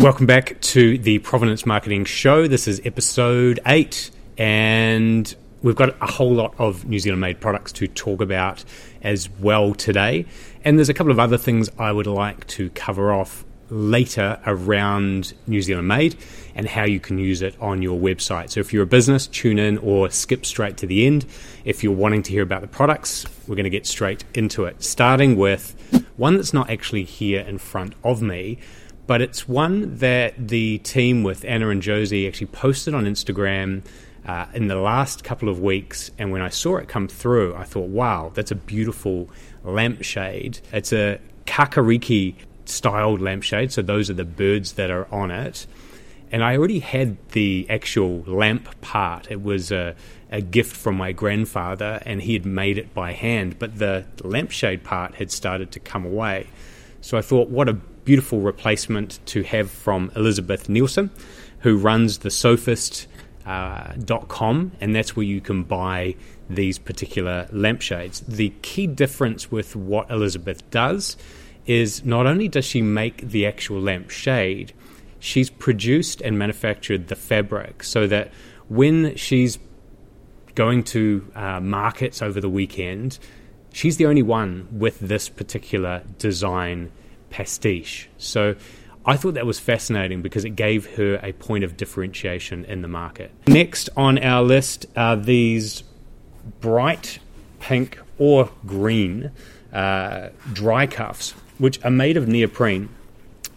Welcome back to the Provenance Marketing Show. This is episode 8, and we've got a whole lot of New Zealand made products to talk about as well today. And there's a couple of other things I would like to cover off later around New Zealand made and how you can use it on your website. So if you're a business, tune in or skip straight to the end. If you're wanting to hear about the products, we're going to get straight into it, starting with one that's not actually here in front of me, but it's one that the team with Anna and Josie actually posted on Instagram in the last couple of weeks, and when I saw it come through, I thought, wow, that's a beautiful lampshade. It's a kakariki styled lampshade, so those are the birds that are on it. And I already had the actual lamp part. It was a gift from my grandfather, and he had made it by hand, but the lampshade part had started to come away. So I thought, what a beautiful replacement to have from Elizabeth Nielsen, who runs the Sewphist.com, and that's where you can buy these particular lampshades. The key difference with what Elizabeth does is not only does she make the actual lampshade, she's produced and manufactured the fabric, so that when she's going to markets over the weekend, she's the only one with this particular design, Pastiche. So I thought that was fascinating because it gave her a point of differentiation in the market. Next on our list are these bright pink or green dry cuffs, which are made of neoprene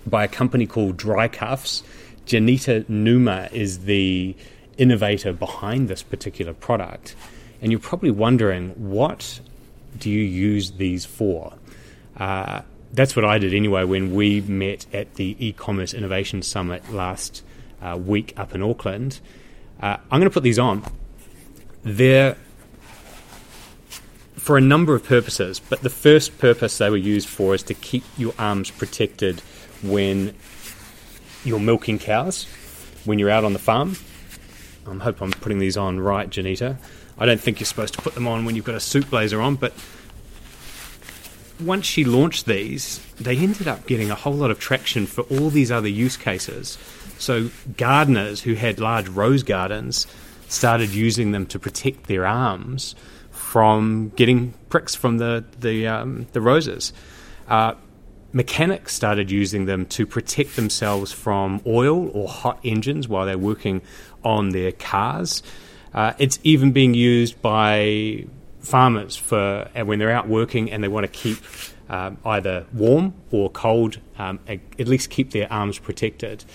by a company called Dry Cuffs. Janita Numa is the innovator behind this particular product. And you're probably wondering, what do you use these for? That's what I did anyway when we met at the e-commerce innovation summit last week up in Auckland. I'm going to put these on. They're for a number of purposes, but the first purpose they were used for is to keep your arms protected when you're milking cows, when you're out on the farm. I hope I'm putting these on right, Janita. I don't think you're supposed to put them on when you've got a suit blazer on, but once she launched these, they ended up getting a whole lot of traction for all these other use cases. So gardeners who had large rose gardens started using them to protect their arms from getting pricks from the roses. Mechanics started using them to protect themselves from oil or hot engines while they're working on their cars. It's even being used by farmers for when they're out working and they want to keep either warm or cold, at least keep their arms protected.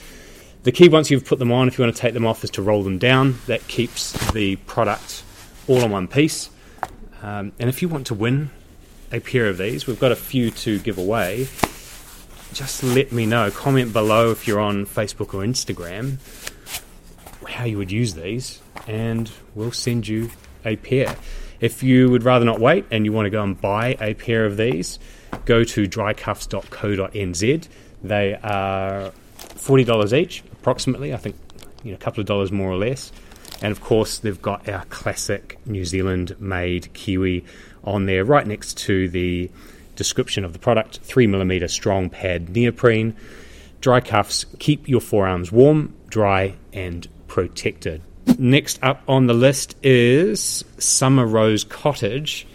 The key, once you've put them on, if you want to take them off, is to roll them down. That keeps the product all in one piece. And if you want to win a pair of these, we've got a few to give away. Just let me know. Comment below if you're on Facebook or Instagram how you would use these, and we'll send you a pair. If you would rather not wait and you want to go and buy a pair of these, go to drycuffs.co.nz. They are $40 each, approximately. I think a couple of dollars more or less. And of course, they've got our classic New Zealand-made kiwi on there, right next to the description of the product. 3mm strong pad neoprene. Dry cuffs keep your forearms warm, dry, and protected. Next up on the list is Summer Rose Cottage,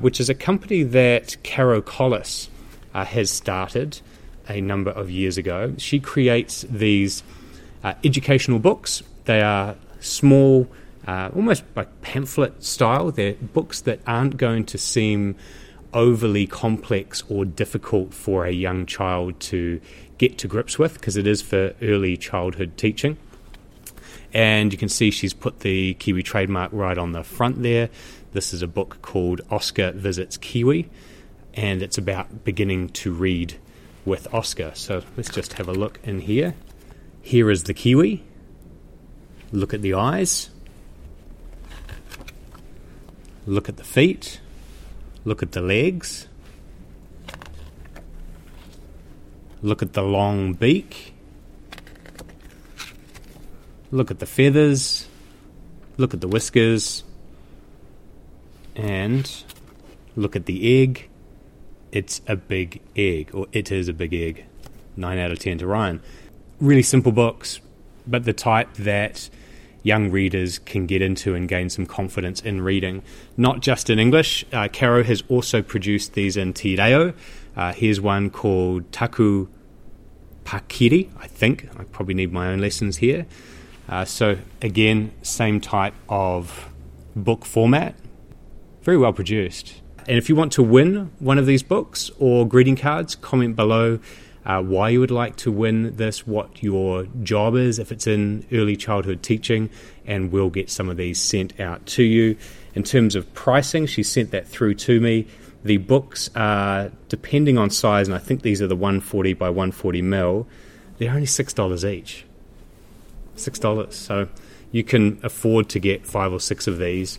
which is a company that Caro Collis has started a number of years ago. She creates these educational books. They are small, almost like pamphlet style. They're books that aren't going to seem overly complex or difficult for a young child to get to grips with, because it is for early childhood teaching. And you can see she's put the Kiwi trademark right on the front there. This is a book called Oscar Visits Kiwi, and it's about beginning to read with Oscar. So let's just have a look in here. Here is the kiwi. Look at the eyes. Look at the feet. Look at the legs. Look at the long beak. Look at the feathers. Look at the whiskers. And look at the egg. It is a big egg. 9 out of 10 to Ryan. really simple books, but the type that young readers can get into and gain some confidence in reading, not just in English. Caro has also produced these in Te Reo. Here's one called Taku Pakiri, I think. I probably need my own lessons here. So again, same type of book format, very well produced. And if you want to win one of these books or greeting cards, comment below why you would like to win this, what your job is, if it's in early childhood teaching, and we'll get some of these sent out to you. In terms of pricing, she sent that through to me. The books are, depending on size, and I think these are the 140 by 140 mil, they're only $6 each. $6. So you can afford to get 5 or 6 of these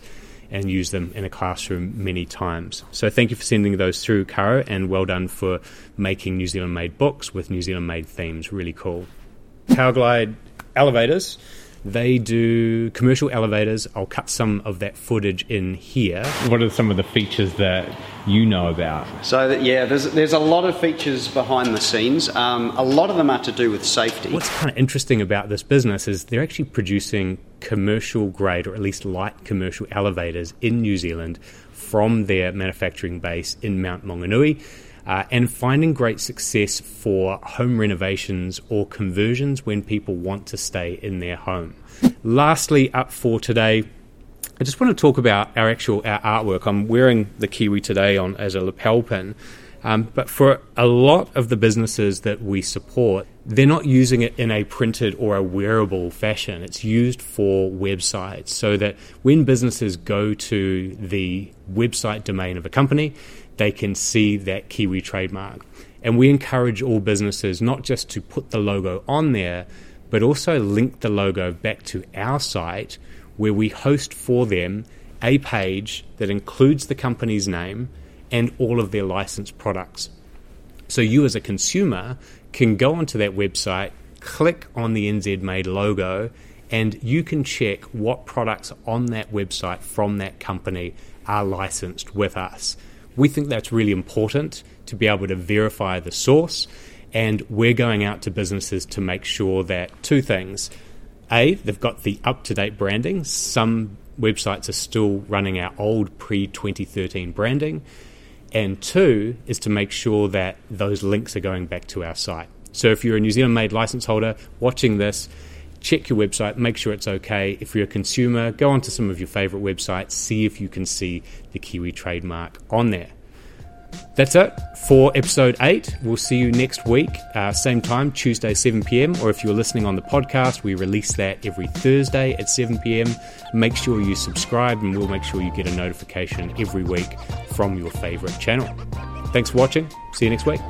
and use them in a classroom many times. So thank you for sending those through, Caro, and well done for making New Zealand-made books with New Zealand-made themes. Really cool. Tower Glide elevators. They do commercial elevators. I'll cut some of that footage in here. What are some of the features that you know about? So, yeah, there's a lot of features behind the scenes. A lot of them are to do with safety. What's kind of interesting about this business is they're actually producing commercial grade, or at least light commercial elevators in New Zealand from their manufacturing base in Mount Maunganui. And finding great success for home renovations or conversions when people want to stay in their home. Lastly, up for today, I just want to talk about our artwork. I'm wearing the Kiwi today as a lapel pin, but for a lot of the businesses that we support, they're not using it in a printed or a wearable fashion. It's used for websites, so that when businesses go to the website domain of a company, they can see that Kiwi trademark. And we encourage all businesses not just to put the logo on there, but also link the logo back to our site, where we host for them a page that includes the company's name and all of their licensed products. So you as a consumer can go onto that website, click on the NZ Made logo, and you can check what products on that website from that company are licensed with us. We think that's really important to be able to verify the source, and we're going out to businesses to make sure that two things. A, they've got the up-to-date branding. Some websites are still running our old pre-2013 branding. And two, is to make sure that those links are going back to our site. So if you're a New Zealand-made license holder watching this, check your website, make sure it's okay. If you're a consumer, go onto some of your favourite websites, see if you can see the Kiwi trademark on there. That's it for episode 8. We'll see you next week, same time, Tuesday, 7 p.m, or if you're listening on the podcast, we release that every Thursday at 7 p.m. Make sure you subscribe, and we'll make sure you get a notification every week from your favourite channel. Thanks for watching. See you next week.